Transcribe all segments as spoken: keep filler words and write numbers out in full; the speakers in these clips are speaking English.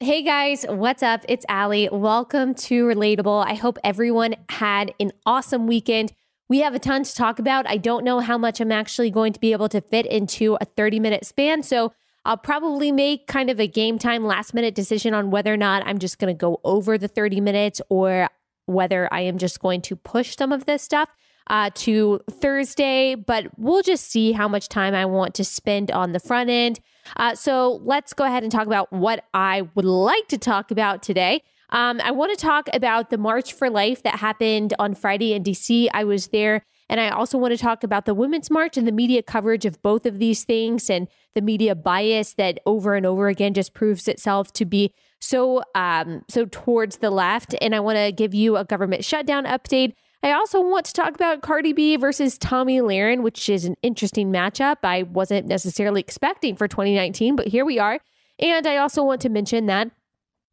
Hey guys, what's up? It's Allie. Welcome to Relatable. I hope everyone had an awesome weekend. We have a ton to talk about. I don't know how much I'm actually going to be able to fit into a thirty minute span. So I'll probably make kind of a game time last minute decision on whether or not I'm just going to go over the thirty minutes or whether I am just going to push some of this stuff uh, to Thursday. But we'll just see how much time I want to spend on the front end. Uh, so let's go ahead and talk about what I would like to talk about today. Um, I want to talk about the March for Life that happened on Friday in D C. I was there. And I also want to talk about the Women's March and the media coverage of both of these things and the media bias that over and over again just proves itself to be so um, so towards the left. And I want to give you a government shutdown update. I also want to talk about Cardi B versus Tommy Lahren, which is an interesting matchup I wasn't necessarily expecting for twenty nineteen, but here we are. And I also want to mention that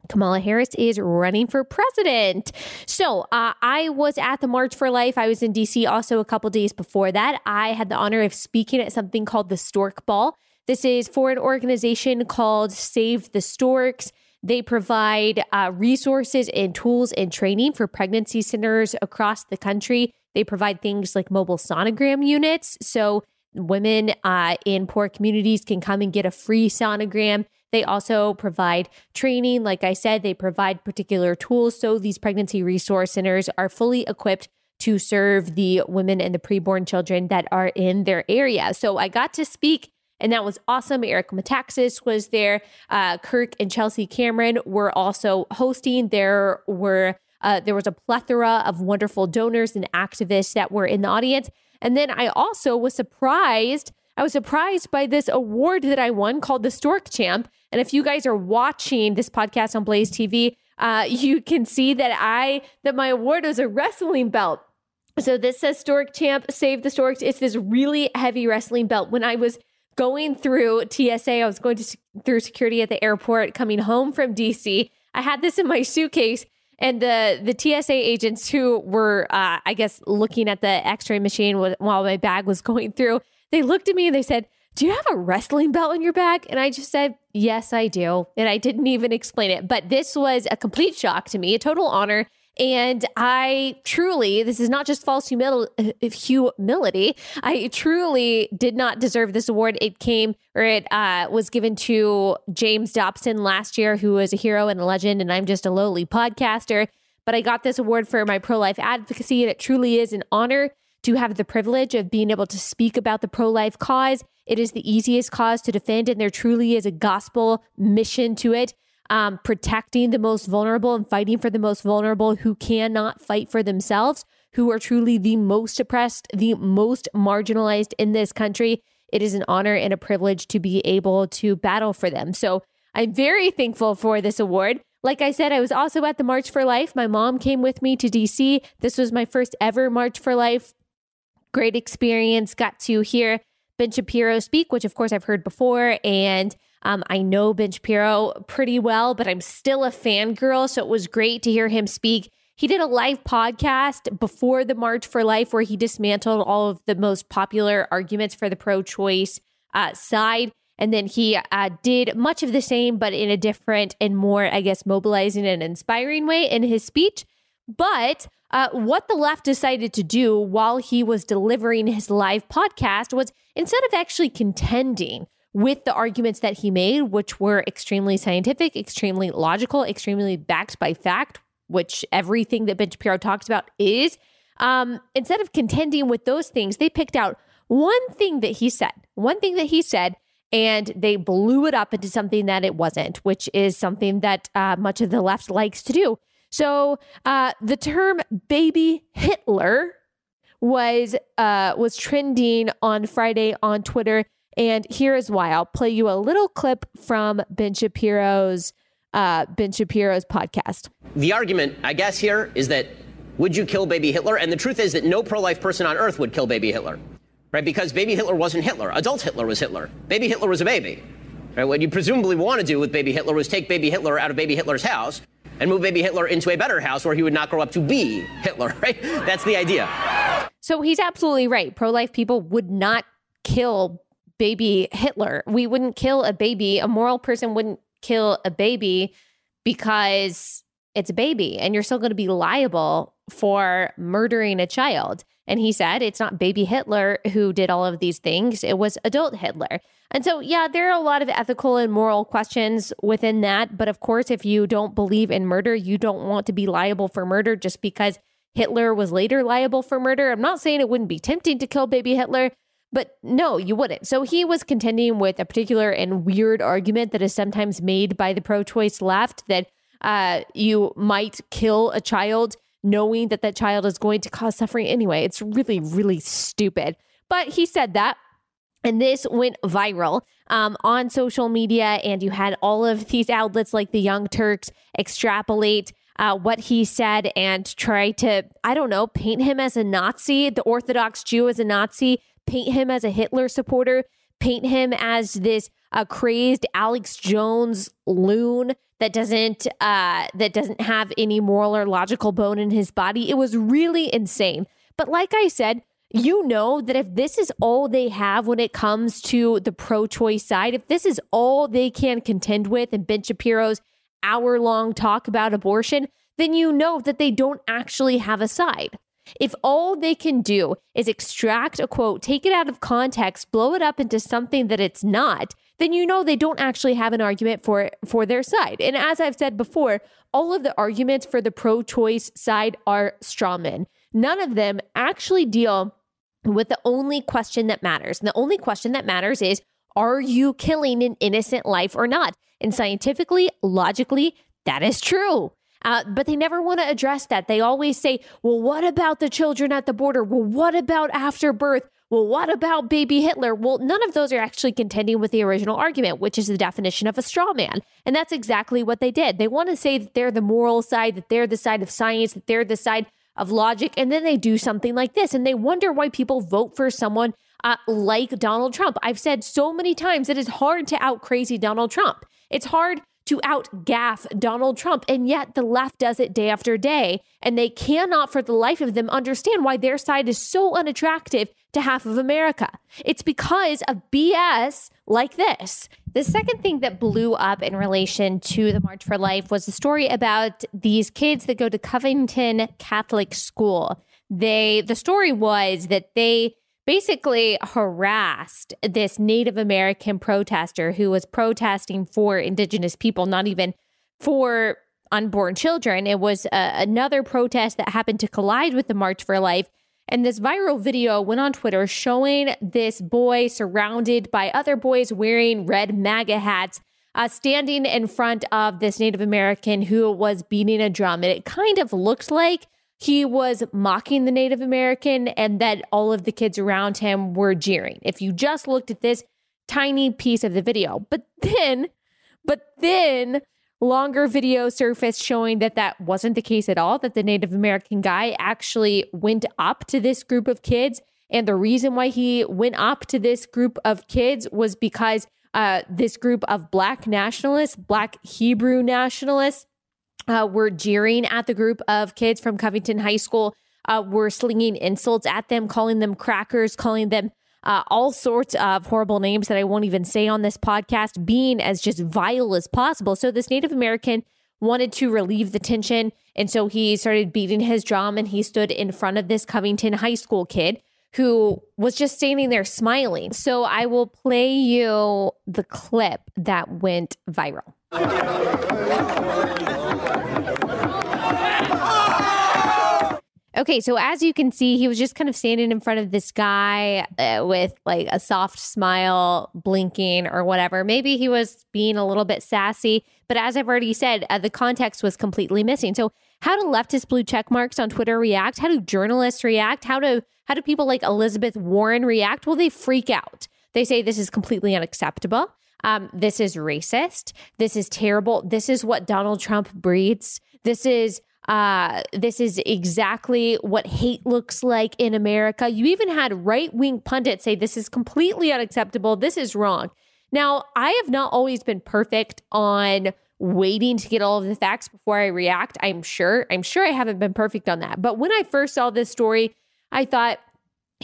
Kamala Harris is running for president. So uh, I was at the March for Life. I was in D C also a couple days before that. I had the honor of speaking at something called the Stork Ball. This is for an organization called Save the Storks. They provide uh, resources and tools and training for pregnancy centers across the country. They provide things like mobile sonogram units. So women uh, in poor communities can come and get a free sonogram. They also provide training. Like I said, they provide particular tools. So these pregnancy resource centers are fully equipped to serve the women and the preborn children that are in their area. So I got to speak. And that was awesome. Eric Metaxas was there. Uh, Kirk and Chelsea Cameron were also hosting. There were uh, there was a plethora of wonderful donors and activists that were in the audience. And then I also was surprised. I was surprised by this award that I won called the Stork Champ. And if you guys are watching this podcast on Blaze T V, uh, you can see that I that my award was a wrestling belt. So this says Stork Champ, Save the Storks. It's this really heavy wrestling belt. When I was going through T S A, I was going to, through security at the airport, coming home from D C. I had this in my suitcase, and the the T S A agents who were, uh, I guess, looking at the X-ray machine while my bag was going through, they looked at me and they said, "Do you have a wrestling belt in your bag?" And I just said, "Yes, I do." And I didn't even explain it. But this was a complete shock to me, a total honor. And I truly, this is not just false humility, I truly did not deserve this award. It came, or it uh, was given to James Dobson last year, who is a hero and a legend, and I'm just a lowly podcaster. But I got this award for my pro-life advocacy, and it truly is an honor to have the privilege of being able to speak about the pro-life cause. It is the easiest cause to defend, and there truly is a gospel mission to it. Um, protecting the most vulnerable and fighting for the most vulnerable who cannot fight for themselves, who are truly the most oppressed, the most marginalized in this country. It is an honor and a privilege to be able to battle for them. So I'm very thankful for this award. Like I said, I was also at the March for Life. My mom came with me to D C. This was my first ever March for Life. Great experience. Got to hear Ben Shapiro speak, which of course I've heard before. And Um, I know Ben Shapiro pretty well, but I'm still a fangirl. So it was great to hear him speak. He did a live podcast before the March for Life where he dismantled all of the most popular arguments for the pro-choice uh, side. And then he uh, did much of the same, but in a different and more, I guess, mobilizing and inspiring way in his speech. But uh, what the left decided to do while he was delivering his live podcast was, instead of actually contending with the arguments that he made, which were extremely scientific, extremely logical, extremely backed by fact, which everything that Ben Shapiro talks about is, um, instead of contending with those things, they picked out one thing that he said, one thing that he said, and they blew it up into something that it wasn't, which is something that uh, much of the left likes to do. So uh, the term baby Hitler was uh, was trending on Friday on Twitter. And here is why. I'll play you a little clip from Ben Shapiro's uh, Ben Shapiro's podcast. The argument, I guess, here is that, would you kill baby Hitler? And the truth is that no pro-life person on earth would kill baby Hitler, right? Because baby Hitler wasn't Hitler. Adult Hitler was Hitler. Baby Hitler was a baby, right? What you presumably want to do with baby Hitler was take baby Hitler out of baby Hitler's house and move baby Hitler into a better house where he would not grow up to be Hitler, right? That's the idea. So he's absolutely right. Pro-life people would not kill baby Hitler. We wouldn't kill a baby. A moral person wouldn't kill a baby. because it's a baby and you're still going to be liable for murdering a child. And he said, it's not baby Hitler who did all of these things. It was adult Hitler. And so, yeah, there are a lot of ethical and moral questions within that. But of course, if you don't believe in murder, you don't want to be liable for murder just because Hitler was later liable for murder. I'm not saying it wouldn't be tempting to kill baby Hitler, but no, you wouldn't. So he was contending with a particular and weird argument that is sometimes made by the pro-choice left that uh, you might kill a child knowing that that child is going to cause suffering anyway. It's really, really stupid. But he said that, and this went viral um, on social media, and you had all of these outlets like the Young Turks extrapolate uh, what he said and try to, I don't know, paint him as a Nazi, the Orthodox Jew as a Nazi, paint him as a Hitler supporter, paint him as this a crazed Alex Jones loon that doesn't uh, that doesn't have any moral or logical bone in his body. It was really insane. But like I said, you know that if this is all they have when it comes to the pro-choice side, if this is all they can contend with in Ben Shapiro's hour-long talk about abortion, then you know that they don't actually have a side. If all they can do is extract a quote, take it out of context, blow it up into something that it's not, then you know they don't actually have an argument for for their side. And as I've said before, all of the arguments for the pro-choice side are straw men. None of them actually deal with the only question that matters. And the only question that matters is, are you killing an innocent life or not? And scientifically, logically, that is true. Uh, but they never want to address that. They always say, well, what about the children at the border? Well, what about after birth? Well, what about baby Hitler? Well, none of those are actually contending with the original argument, which is the definition of a straw man. And that's exactly what they did. They want to say that they're the moral side, that they're the side of science, that they're the side of logic. And then they do something like this. And they wonder why people vote for someone uh, like Donald Trump. I've said so many times, it is hard to out crazy Donald Trump. It's hard to outgaff Donald Trump. And yet the left does it day after day. And they cannot for the life of them understand why their side is so unattractive to half of America. It's because of B S like this. The second thing that blew up in relation to the March for Life was the story about these kids that go to Covington Catholic School. They, the story was that they basically harassed this Native American protester who was protesting for Indigenous people, not even for unborn children. It was uh, another protest that happened to collide with the March for Life. And this viral video went on Twitter showing this boy surrounded by other boys wearing red MAGA hats, uh, standing in front of this Native American who was beating a drum. And it kind of looked like he was mocking the Native American and that all of the kids around him were jeering. If you just looked at this tiny piece of the video, but then, but then longer video surfaced showing that that wasn't the case at all, that the Native American guy actually went up to this group of kids. And the reason why he went up to this group of kids was because uh, this group of Black nationalists, Black Hebrew nationalists, Uh, were jeering at the group of kids from Covington High School, uh, were slinging insults at them, calling them crackers, calling them uh, all sorts of horrible names that I won't even say on this podcast, being as just vile as possible. So this Native American wanted to relieve the tension. And so he started beating his drum and he stood in front of this Covington High School kid who was just standing there smiling. So I will play you the clip that went viral. Okay, so as you can see, he was just kind of standing in front of this guy uh, with like a soft smile, blinking or whatever. Maybe he was being a little bit sassy, but as I've already said, uh, the context was completely missing. So how do leftist blue check marks on Twitter react? How do journalists react? How do how do people like Elizabeth Warren react? Well, they freak out. They say this is completely unacceptable. Um, this is racist. This is terrible. This is what Donald Trump breeds. This is Uh, this is exactly what hate looks like in America. You even had right-wing pundits say this is completely unacceptable. This is wrong. Now, I have not always been perfect on waiting to get all of the facts before I react. I'm sure. I'm sure I haven't been perfect on that. But when I first saw this story, I thought,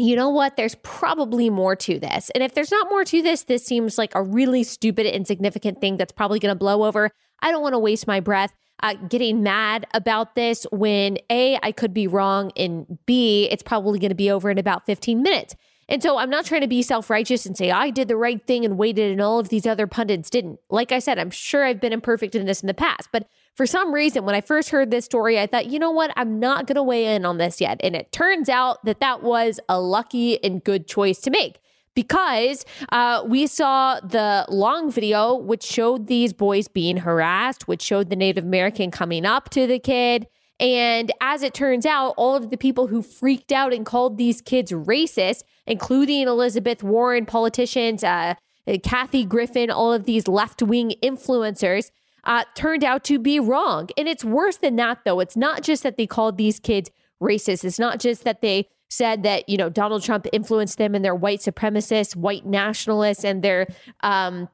you know what? There's probably more to this. And if there's not more to this, this seems like a really stupid, insignificant thing that's probably going to blow over. I don't want to waste my breath uh, getting mad about this when A, I could be wrong, and B, it's probably going to be over in about fifteen minutes. And so I'm not trying to be self-righteous and say, I did the right thing and waited and all of these other pundits didn't. Like I said, I'm sure I've been imperfect in this in the past. But for some reason, when I first heard this story, I thought, you know what? I'm not going to weigh in on this yet. And it turns out that that was a lucky and good choice to make, because uh, we saw the long video, which showed these boys being harassed, which showed the Native American coming up to the kid. And as it turns out, all of the people who freaked out and called these kids racist, including Elizabeth Warren, politicians, uh, Kathy Griffin, all of these left-wing influencers, uh, turned out to be wrong. And it's worse than that, though. It's not just that they called these kids racist. It's not just that they said that, you know, Donald Trump influenced them and they're white supremacists, white nationalists, and they're um,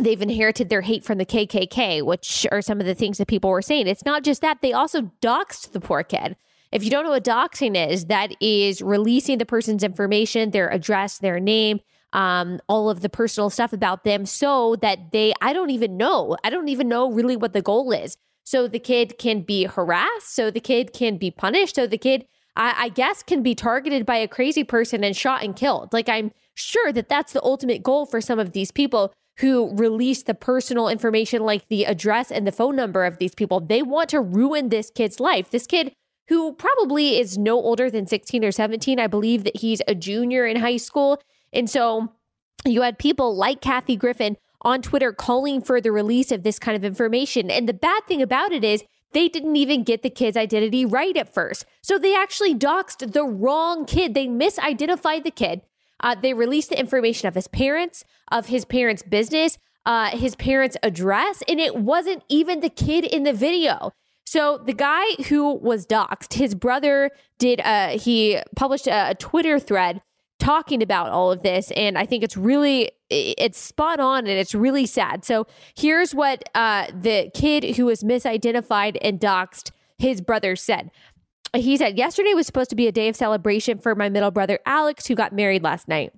they've inherited their hate from the K K K, which are some of the things that people were saying. It's not just that. They also doxed the poor kid. If you don't know what doxing is, that is releasing the person's information, their address, their name, um, all of the personal stuff about them so that they, I don't even know, I don't even know really what the goal is. So the kid can be harassed, so the kid can be punished, so the kid, I, I guess, can be targeted by a crazy person and shot and killed. Like, I'm sure that that's the ultimate goal for some of these people who release the personal information, like the address and the phone number of these people. They want to ruin this kid's life. This kid, who probably is no older than sixteen or seventeen. I believe that he's a junior in high school. And so you had people like Kathy Griffin on Twitter calling for the release of this kind of information. And the bad thing about it is they didn't even get the kid's identity right at first. So they actually doxed the wrong kid. They misidentified the kid. Uh, they released the information of his parents, of his parents' business, uh, his parents' address, and it wasn't even the kid in the video. So the guy who was doxed, his brother did, uh, he published a, a Twitter thread talking about all of this. And I think it's really, it's spot on and it's really sad. So here's what uh, the kid who was misidentified and doxed, his brother said. He said, "Yesterday was supposed to be a day of celebration for my middle brother, Alex, who got married last night.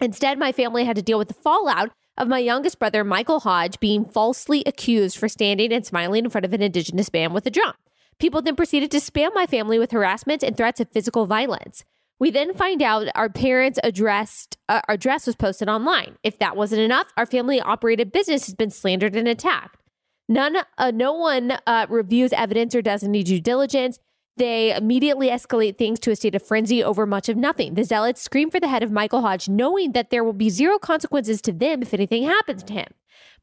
Instead, my family had to deal with the fallout of my youngest brother, Michael Hodge, being falsely accused for standing and smiling in front of an indigenous man with a drum. People then proceeded to spam my family with harassment and threats of physical violence. We then find out our parents' address, uh, address was posted online. If that wasn't enough, our family-operated business has been slandered and attacked. None, uh, no one uh, reviews evidence or does any due diligence. They immediately escalate things to a state of frenzy over much of nothing. The zealots scream for the head of Michael Hodge, knowing that there will be zero consequences to them if anything happens to him.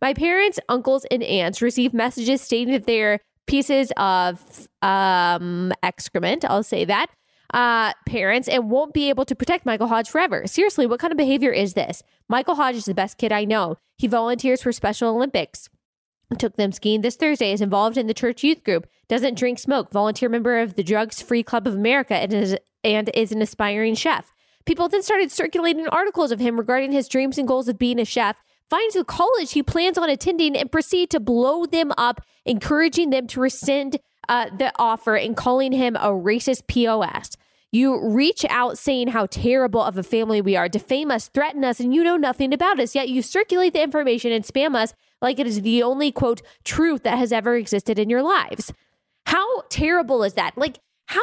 My parents, uncles, and aunts receive messages stating that they're pieces of um, excrement, I'll say that, uh, parents, and won't be able to protect Michael Hodge forever. Seriously, what kind of behavior is this? Michael Hodge is the best kid I know. He volunteers for Special Olympics. Took them skiing this Thursday, is involved in the church youth group, doesn't drink smoke, volunteer member of the Drugs Free Club of America, and is, and is an aspiring chef. People then started circulating articles of him regarding his dreams and goals of being a chef, finds the college he plans on attending, and proceed to blow them up, encouraging them to rescind uh, the offer and calling him a racist P O S. You reach out saying how terrible of a family we are, defame us, threaten us, and you know nothing about us, yet you circulate the information and spam us like it is the only, quote, truth that has ever existed in your lives." How terrible is that? Like, how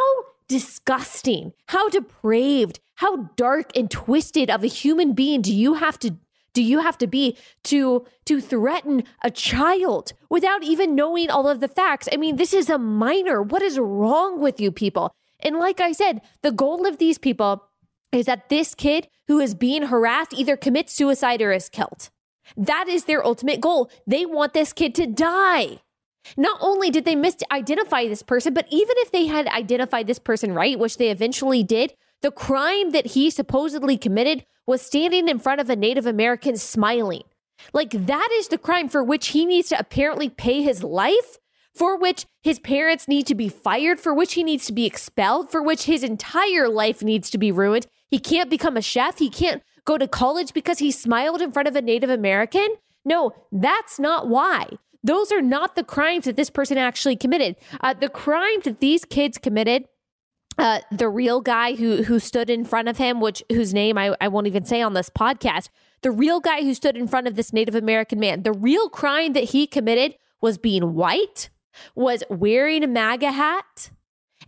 disgusting, how depraved, how dark and twisted of a human being do you have to do you have to be to to threaten a child without even knowing all of the facts? I mean, this is a minor. What is wrong with you people? And like I said, the goal of these people is that this kid who is being harassed either commits suicide or is killed. That is their ultimate goal. They want this kid to die. Not only did they misidentify this person, but even if they had identified this person right, which they eventually did, the crime that he supposedly committed was standing in front of a Native American smiling. Like, that is the crime for which he needs to apparently pay his life, for which his parents need to be fired, for which he needs to be expelled, for which his entire life needs to be ruined. He can't become a chef. He can't go to college because he smiled in front of a Native American. No, that's not why. Those are not the crimes that this person actually committed. Uh, the crimes that these kids committed, uh, the real guy who who stood in front of him, which whose name I, I won't even say on this podcast, the real guy who stood in front of this Native American man, the real crime that he committed was being white, was wearing a MAGA hat,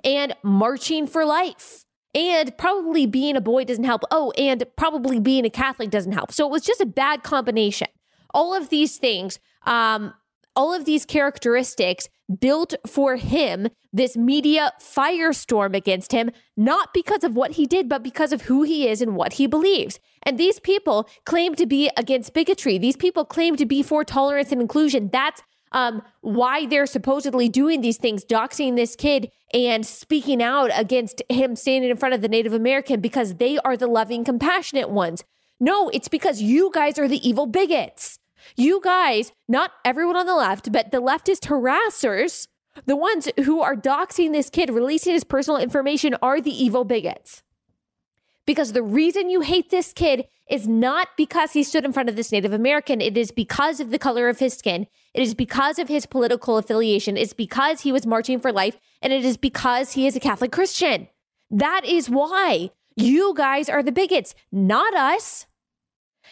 and marching for life. And probably being a boy doesn't help. Oh, and probably being a Catholic doesn't help. So it was just a bad combination. All of these things, um, all of these characteristics built for him this media firestorm against him, not because of what he did, but because of who he is and what he believes. And these people claim to be against bigotry. These people claim to be for tolerance and inclusion. That's um, why they're supposedly doing these things, doxing this kid and speaking out against him standing in front of the Native American, because they are the loving, compassionate ones. No, it's because you guys are the evil bigots. You guys, not everyone on the left, but the leftist harassers, the ones who are doxing this kid, releasing his personal information, are the evil bigots. Because the reason you hate this kid is not because he stood in front of this Native American. It is because of the color of his skin. It is because of his political affiliation. It's because he was marching for life. And it is because he is a Catholic Christian. That is why you guys are the bigots, not us.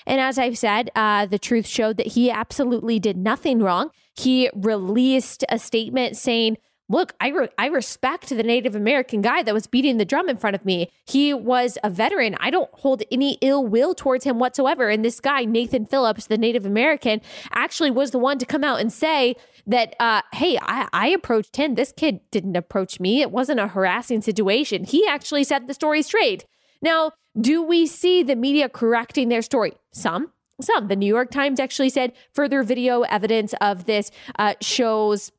And as I've said, uh, the truth showed that he absolutely did nothing wrong. He released a statement saying, look, I, re- I respect the Native American guy that was beating the drum in front of me. He was a veteran. I don't hold any ill will towards him whatsoever. And this guy, Nathan Phillips, the Native American, actually was the one to come out and say that, uh, hey, I, I approached him. This kid didn't approach me. It wasn't a harassing situation. He actually set the story straight. Now, do we see the media correcting their story? Some, some. The New York Times actually said further video evidence of this uh, shows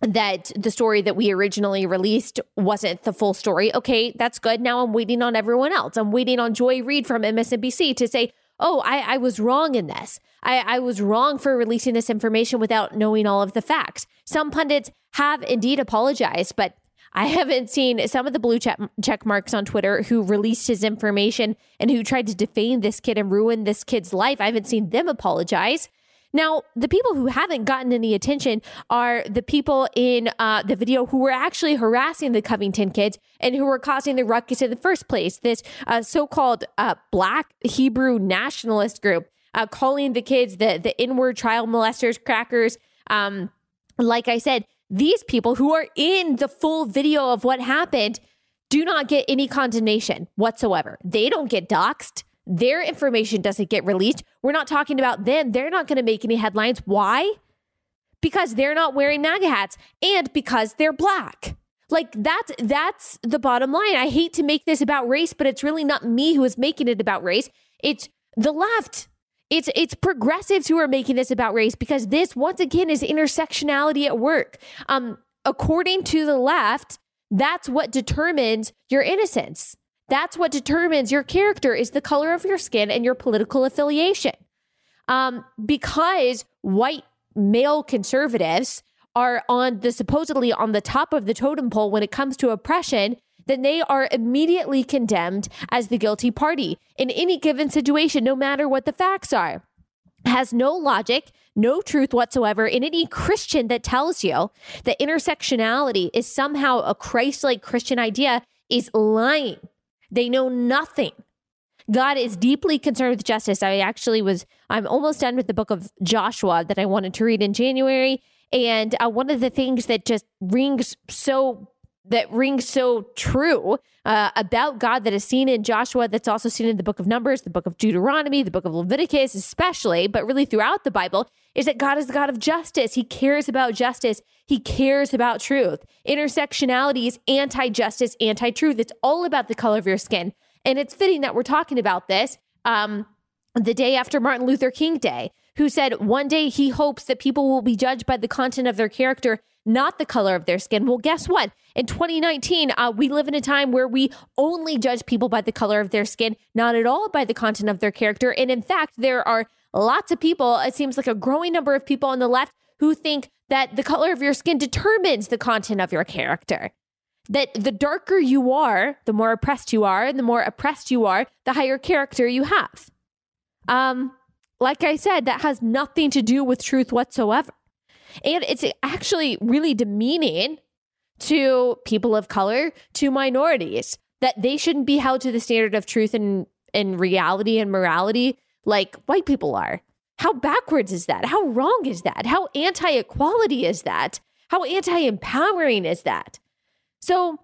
that the story that we originally released wasn't the full story. Okay, that's good. Now I'm waiting on everyone else. I'm waiting on Joy Reid from M S N B C to say, oh, I, I was wrong in this. I, I was wrong for releasing this information without knowing all of the facts. Some pundits have indeed apologized, but I haven't seen some of the blue check marks on Twitter who released his information and who tried to defame this kid and ruin this kid's life. I haven't seen them apologize. Now, the people who haven't gotten any attention are the people in uh, the video who were actually harassing the Covington kids and who were causing the ruckus in the first place. This uh, so-called uh, Black Hebrew nationalist group uh, calling the kids the, the N-word, child molesters, crackers. Um, like I said, these people who are in the full video of what happened do not get any condemnation whatsoever. They don't get doxxed. Their information doesn't get released. We're not talking about them. They're not going to make any headlines. Why? Because they're not wearing MAGA hats and because they're Black. Like that's, that's the bottom line. I hate to make this about race, but it's really not me who is making it about race. It's the left. It's it's progressives who are making this about race, because this, once again, is intersectionality at work. Um, according to the left, that's what determines your innocence. That's what determines your character, is the color of your skin and your political affiliation. Um, because white male conservatives are on the supposedly on the top of the totem pole when it comes to oppression, then they are immediately condemned as the guilty party in any given situation, no matter what the facts are. Has no logic, no truth whatsoever. And any Christian that tells you that intersectionality is somehow a Christ-like Christian idea is lying. They know nothing. God is deeply concerned with justice. I actually was, I'm almost done with the book of Joshua that I wanted to read in January. And uh, one of the things that just rings so that rings so true uh, about God that is seen in Joshua, that's also seen in the book of Numbers, the book of Deuteronomy, the book of Leviticus especially, but really throughout the Bible, is that God is the God of justice. He cares about justice. He cares about truth. Intersectionality is anti-justice, anti-truth. It's all about the color of your skin. And it's fitting that we're talking about this um, the day after Martin Luther King Day, who said one day he hopes that people will be judged by the content of their character, not the color of their skin. Well, guess what? In twenty nineteen, uh, we live in a time where we only judge people by the color of their skin, not at all by the content of their character. And in fact, there are lots of people, it seems like a growing number of people on the left, who think that the color of your skin determines the content of your character. That the darker you are, the more oppressed you are, and the more oppressed you are, the higher character you have. Um, like I said, that has nothing to do with truth whatsoever. And it's actually really demeaning to people of color, to minorities, that they shouldn't be held to the standard of truth and, and reality and morality like white people are. How backwards is that? How wrong is that? How anti-equality is that? How anti-empowering is that? So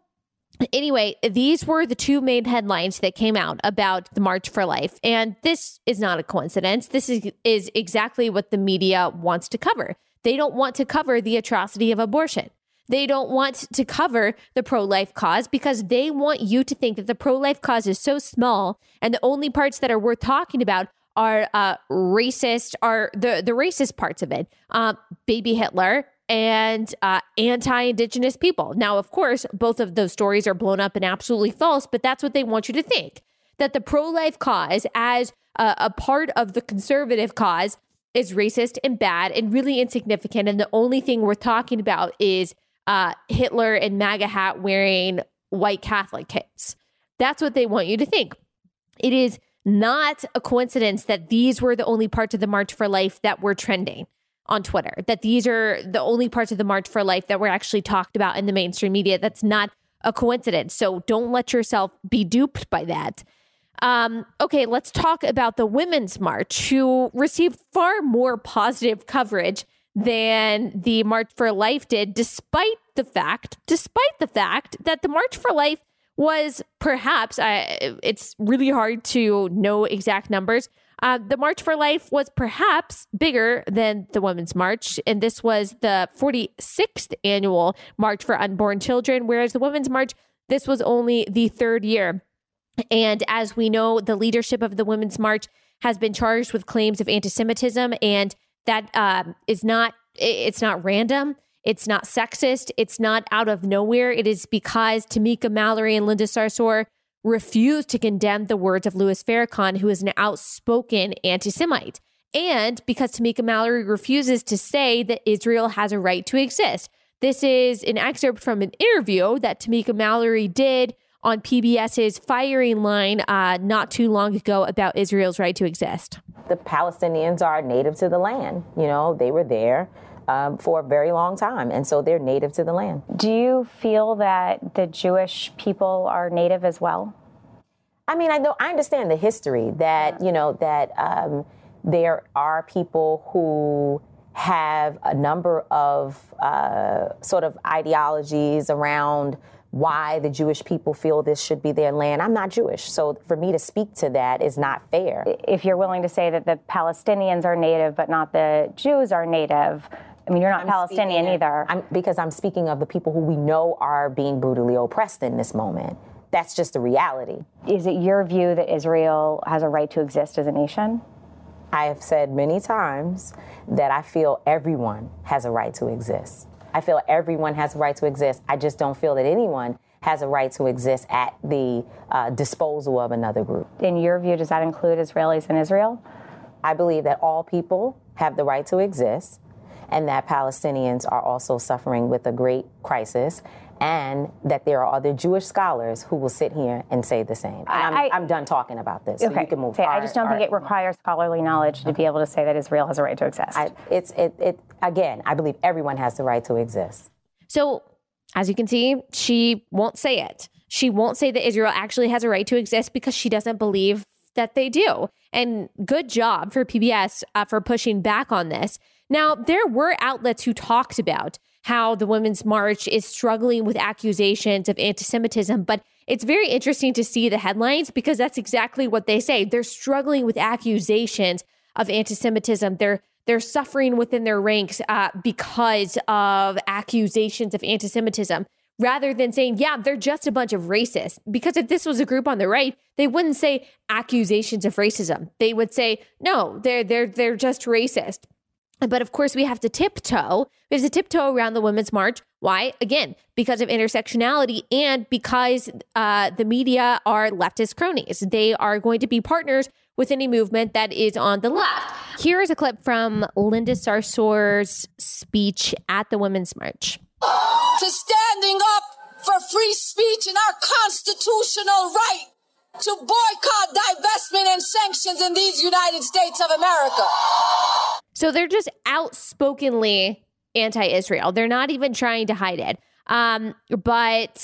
anyway, these were the two main headlines that came out about the March for Life. And this is not a coincidence. This is, is exactly what the media wants to cover. They don't want to cover the atrocity of abortion. They don't want to cover the pro-life cause because they want you to think that the pro-life cause is so small and the only parts that are worth talking about are uh, racist, are the, the racist parts of it. Uh, baby Hitler and uh, anti-Indigenous people. Now, of course, both of those stories are blown up and absolutely false, but that's what they want you to think. That the pro-life cause as a, a part of the conservative cause is racist and bad and really insignificant. And the only thing we're talking about is Uh, Hitler and MAGA hat wearing white Catholic kids. That's what they want you to think. It is not a coincidence that these were the only parts of the March for Life that were trending on Twitter, that these are the only parts of the March for Life that were actually talked about in the mainstream media. That's not a coincidence. So don't let yourself be duped by that. Um, okay, let's talk about the Women's March, who received far more positive coverage than the March for Life did, despite the fact, despite the fact that the March for Life was perhaps, uh, it's really hard to know exact numbers. Uh, the March for Life was perhaps bigger than the Women's March. And this was the forty-sixth annual March for Unborn Children, whereas the Women's March, this was only the third year. And as we know, the leadership of the Women's March has been charged with claims of anti-Semitism, and That um, is not, it's not random. It's not sexist. It's not out of nowhere. It is because Tamika Mallory and Linda Sarsour refused to condemn the words of Louis Farrakhan, who is an outspoken anti-Semite. And because Tamika Mallory refuses to say that Israel has a right to exist. This is an excerpt from an interview that Tamika Mallory did on P B S's Firing Line uh, not too long ago about Israel's right to exist. The Palestinians are native to the land. You know, they were there um, for a very long time, and so they're native to the land. Do you feel that the Jewish people are native as well? I mean, I know I understand the history that, you know, that um, there are people who have a number of uh, sort of ideologies around why the Jewish people feel this should be their land. I'm not Jewish, so for me to speak to that is not fair. If you're willing to say that the Palestinians are native, but not the Jews are native, I mean, you're not I'm Palestinian speaking, either. I'm, because I'm speaking of the people who we know are being brutally oppressed in this moment. That's just the reality. Is it your view that Israel has a right to exist as a nation? I have said many times that I feel everyone has a right to exist. I feel everyone has a right to exist. I just don't feel that anyone has a right to exist at the uh, disposal of another group. In your view, does that include Israelis in Israel? I believe that all people have the right to exist and that Palestinians are also suffering with a great crisis and that there are other Jewish scholars who will sit here and say the same. I'm, I, I'm done talking about this, okay. So you can move. Okay, I just don't our, think it requires scholarly knowledge to be able to say that Israel has a right to exist. I, it's it, it again, I believe everyone has the right to exist. So, as you can see, she won't say it. She won't say that Israel actually has a right to exist because she doesn't believe that they do. And good job for P B S uh, for pushing back on this. Now, there were outlets who talked about how the Women's March is struggling with accusations of anti-Semitism, but it's very interesting to see the headlines because that's exactly what they say. They're struggling with accusations of anti-Semitism. They're they're suffering within their ranks uh, because of accusations of anti-Semitism, rather than saying, yeah, they're just a bunch of racists. Because if this was a group on the right, they wouldn't say accusations of racism. They would say, no, they're they're they're just racist. But of course, we have to tiptoe. We have to tiptoe around the Women's March. Why? Again, because of intersectionality and because uh, the media are leftist cronies. They are going to be partners with any movement that is on the left. Here is a clip from Linda Sarsour's speech at the Women's March. To standing up for free speech and our constitutional right to boycott, divestment, and sanctions in these United States of America. So they're just outspokenly anti-Israel. They're not even trying to hide it. Um, but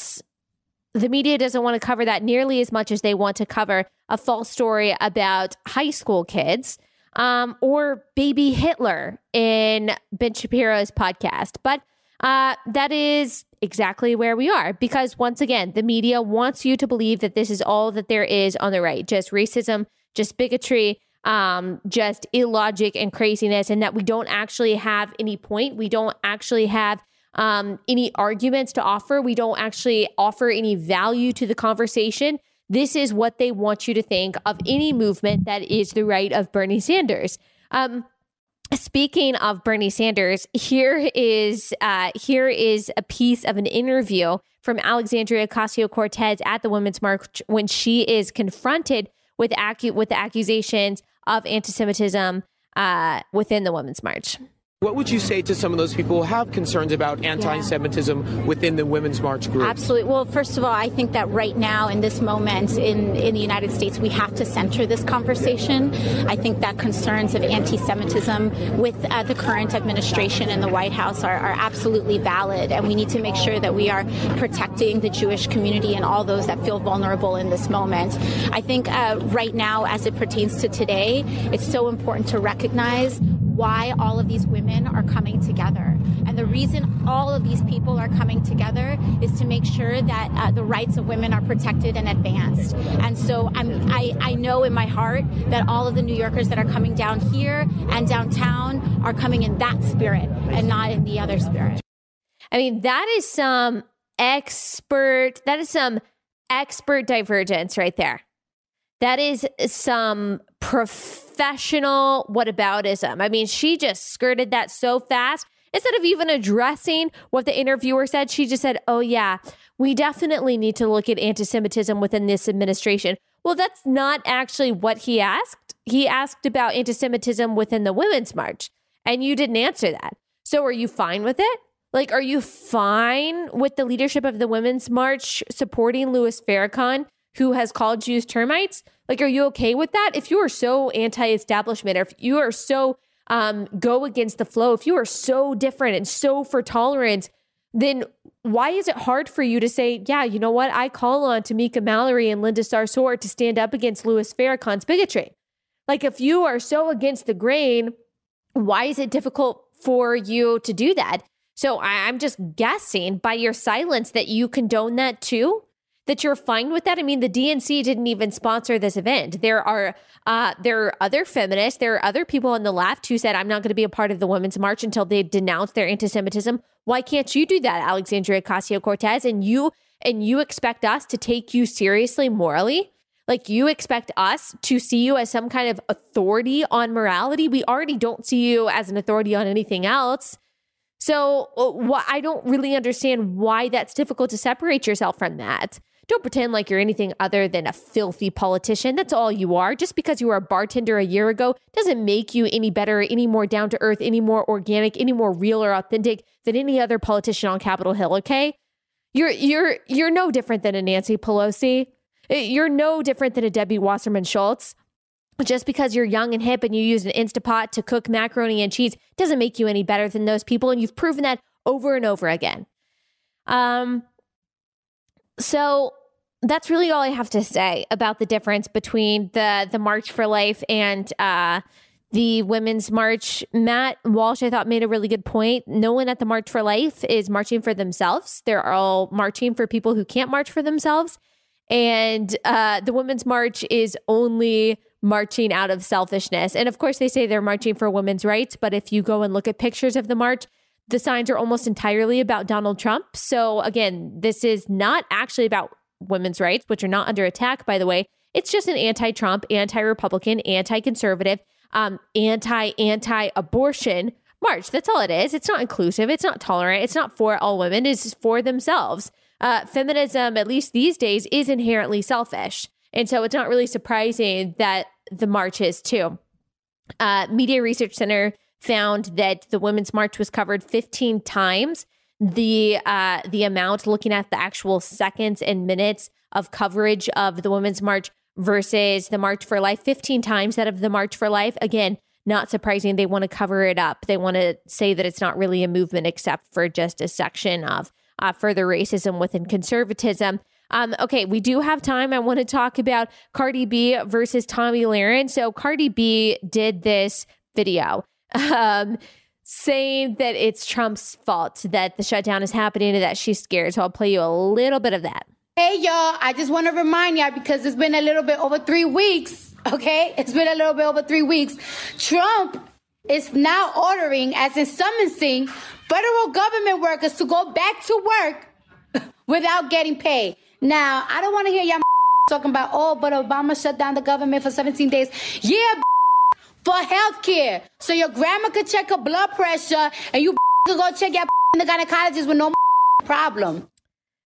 the media doesn't want to cover that nearly as much as they want to cover a false story about high school kids. um, or Baby Hitler in Ben Shapiro's podcast. But uh, that is exactly where we are, because once again, the media wants you to believe that this is all that there is on the right, just racism, just bigotry, um, just illogic and craziness, and that we don't actually have any point. We don't actually have um, any arguments to offer. We don't actually offer any value to the conversation. This is what they want you to think of any movement that is the right of Bernie Sanders. Um, speaking of Bernie Sanders, here is uh, here is a piece of an interview from Alexandria Ocasio-Cortez at the Women's March when she is confronted with acu- with the accusations of anti-Semitism uh, within the Women's March. What would you say to some of those people who have concerns about anti-Semitism yeah. within the Women's March group? Absolutely. Well, first of all, I think that right now in this moment in, in the United States, we have to center this conversation. I think that concerns of anti-Semitism with uh, the current administration and the White House are, are absolutely valid. And we need to make sure that we are protecting the Jewish community and all those that feel vulnerable in this moment. I think uh, right now, as it pertains to today, it's so important to recognize why all of these women are coming together. And the reason all of these people are coming together is to make sure that uh, the rights of women are protected and advanced. And so I'm, I, I know in my heart that all of the New Yorkers that are coming down here and downtown are coming in that spirit and not in the other spirit. I mean, that is some expert, that is some expert divergence right there. That is some professional whataboutism. I mean, she just skirted that so fast. Instead of even addressing what the interviewer said, she just said, oh, yeah, we definitely need to look at anti-Semitism within this administration. Well, that's not actually what he asked. He asked about anti-Semitism within the Women's March, and you didn't answer that. So are you fine with it? Like, are you fine with the leadership of the Women's March supporting Louis Farrakhan, who has called Jews termites? Like, are you okay with that? If you are so anti-establishment, or if you are so um, go against the flow, if you are so different and so for tolerance, then why is it hard for you to say, yeah, you know what? I call on Tamika Mallory and Linda Sarsour to stand up against Louis Farrakhan's bigotry. Like, if you are so against the grain, why is it difficult for you to do that? So I- I'm just guessing by your silence that you condone that too, that you're fine with that. I mean, the D N C didn't even sponsor this event. There are uh, there are other feminists, there are other people on the left who said, I'm not going to be a part of the Women's March until they denounce their anti-Semitism. Why can't you do that, Alexandria Ocasio-Cortez? And you and you expect us to take you seriously morally? Like, you expect us to see you as some kind of authority on morality? We already don't see you as an authority on anything else. So wh- I don't really understand why that's difficult to separate yourself from that. Don't pretend like you're anything other than a filthy politician. That's all you are. Just because you were a bartender a year ago doesn't make you any better, any more down to earth, any more organic, any more real or authentic than any other politician on Capitol Hill. Okay, you're you're you're no different than a Nancy Pelosi. You're no different than a Debbie Wasserman Schultz. Just because you're young and hip and you use an Instapot to cook macaroni and cheese doesn't make you any better than those people, and you've proven that over and over again. Um. So. That's really all I have to say about the difference between the the March for Life and uh, the Women's March. Matt Walsh, I thought, made a really good point. No one at the March for Life is marching for themselves. They're all marching for people who can't march for themselves. And uh, the Women's March is only marching out of selfishness. And of course, they say they're marching for women's rights. But if you go and look at pictures of the march, the signs are almost entirely about Donald Trump. So again, this is not actually about women's rights, which are not under attack, by the way. It's just an anti-Trump, anti-Republican, anti-conservative, um, anti-anti-abortion march. That's all it is. It's not inclusive. It's not tolerant. It's not for all women. It's for themselves. Uh, feminism, at least these days, is inherently selfish. And so it's not really surprising that the march is too. Uh, Media Research Center found that the Women's March was covered fifteen times the uh, the amount, looking at the actual seconds and minutes of coverage of the Women's March versus the March for Life, fifteen times that of the March for Life. Again, not surprising. They want to cover it up. They want to say that it's not really a movement except for just a section of uh, further racism within conservatism. Um, okay, we do have time. I want to talk about Cardi B versus Tommy Lahren. So Cardi B did this video um, saying that it's Trump's fault that the shutdown is happening and that she's scared. So I'll play you a little bit of that. Hey, y'all, I just want to remind y'all, because it's been a little bit over three weeks, okay? It's been a little bit over three weeks. Trump is now ordering, as in summoning, federal government workers to go back to work without getting paid. Now, I don't want to hear y'all talking about, oh, but Obama shut down the government for seventeen days. Yeah, for health care. So your grandma could check her blood pressure, and you could go check your in the gynecologist with no problem.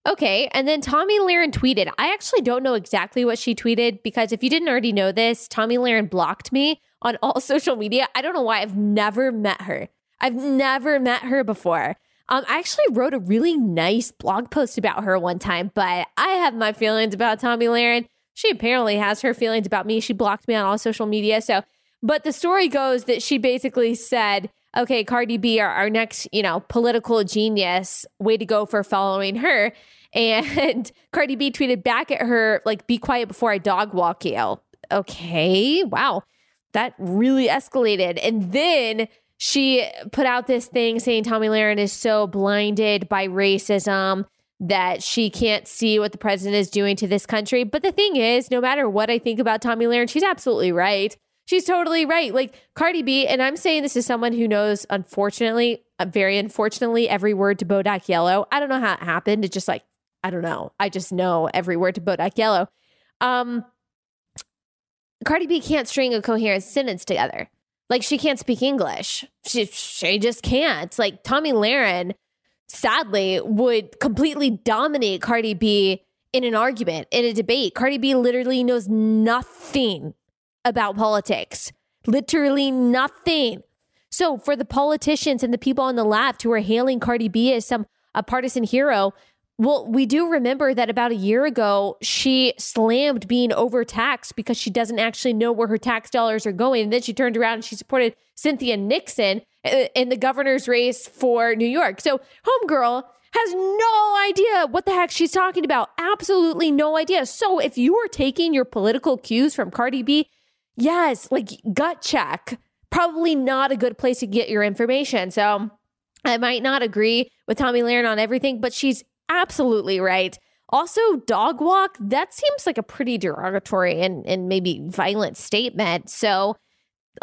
Okay, and then Tommy Lahren tweeted. I actually don't know exactly what she tweeted, because if you didn't already know this, Tommy Lahren blocked me on all social media. I don't know why. I've never met her. I've never met her before. Um, I actually wrote a really nice blog post about her one time, but I have my feelings about Tommy Lahren. She apparently has her feelings about me. She blocked me on all social media. So, but the story goes that she basically said, okay, Cardi B, our, our next, you know, political genius, way to go for following her. And Cardi B tweeted back at her, like, be quiet before I dog walk you. Okay, wow. That really escalated. And then she put out this thing saying Tommy Lahren is so blinded by racism that she can't see what the president is doing to this country. But the thing is, no matter what I think about Tommy Lahren, she's absolutely right. She's totally right. Like, Cardi B, and I'm saying this is someone who knows, unfortunately, very unfortunately, every word to Bodak Yellow. I don't know how it happened. It just like, I don't know. I just know every word to Bodak Yellow. Um, Cardi B can't string a coherent sentence together. Like, she can't speak English. She, she just can't. Like, Tommy Lahren, sadly, would completely dominate Cardi B in an argument, in a debate. Cardi B literally knows nothing about politics, literally nothing. So for the politicians and the people on the left who are hailing Cardi B as some a partisan hero, well, we do remember that about a year ago, she slammed being overtaxed because she doesn't actually know where her tax dollars are going. And then she turned around and she supported Cynthia Nixon in the governor's race for New York. So homegirl has no idea what the heck she's talking about. Absolutely no idea. So if you are taking your political cues from Cardi B, yes, like, gut check, probably not a good place to get your information. So I might not agree with Tommy Lahren on everything, but she's absolutely right. Also, dog walk, that seems like a pretty derogatory and, and maybe violent statement. So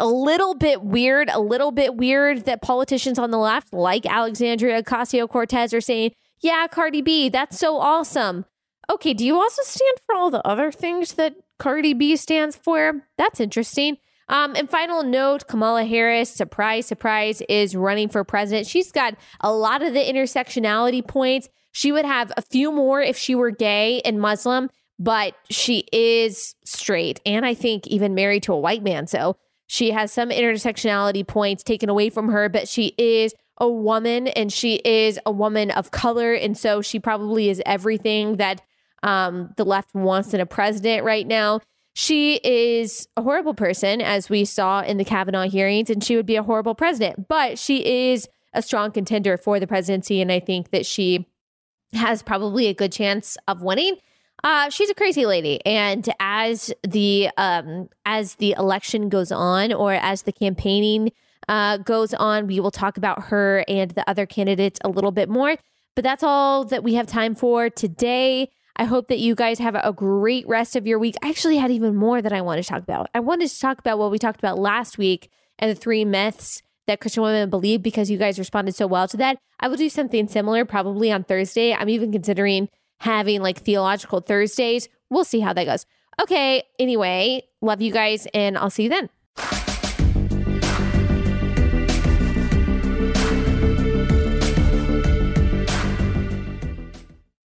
a little bit weird, a little bit weird that politicians on the left, like Alexandria Ocasio-Cortez, are saying, yeah, Cardi B, that's so awesome. Okay, do you also stand for all the other things that Cardi B stands for? That's interesting. Um, and final note, Kamala Harris, surprise, surprise, is running for president. She's got a lot of the intersectionality points. She would have a few more if she were gay and Muslim, but she is straight and I think even married to a white man. So she has some intersectionality points taken away from her, but she is a woman and she is a woman of color. And so she probably is everything that Um, the left wants in a president right now. She is a horrible person, as we saw in the Kavanaugh hearings, and she would be a horrible president. But she is a strong contender for the presidency, and I think that she has probably a good chance of winning. Uh, she's a crazy lady, and as the um, as the election goes on, or as the campaigning uh, goes on, we will talk about her and the other candidates a little bit more. But that's all that we have time for today. I hope that you guys have a great rest of your week. I actually had even more that I wanted to talk about. I wanted to talk about what we talked about last week and the three myths that Christian women believe, because you guys responded so well to that. I will do something similar probably on Thursday. I'm even considering having like Theological Thursdays. We'll see how that goes. Okay, anyway, love you guys and I'll see you then.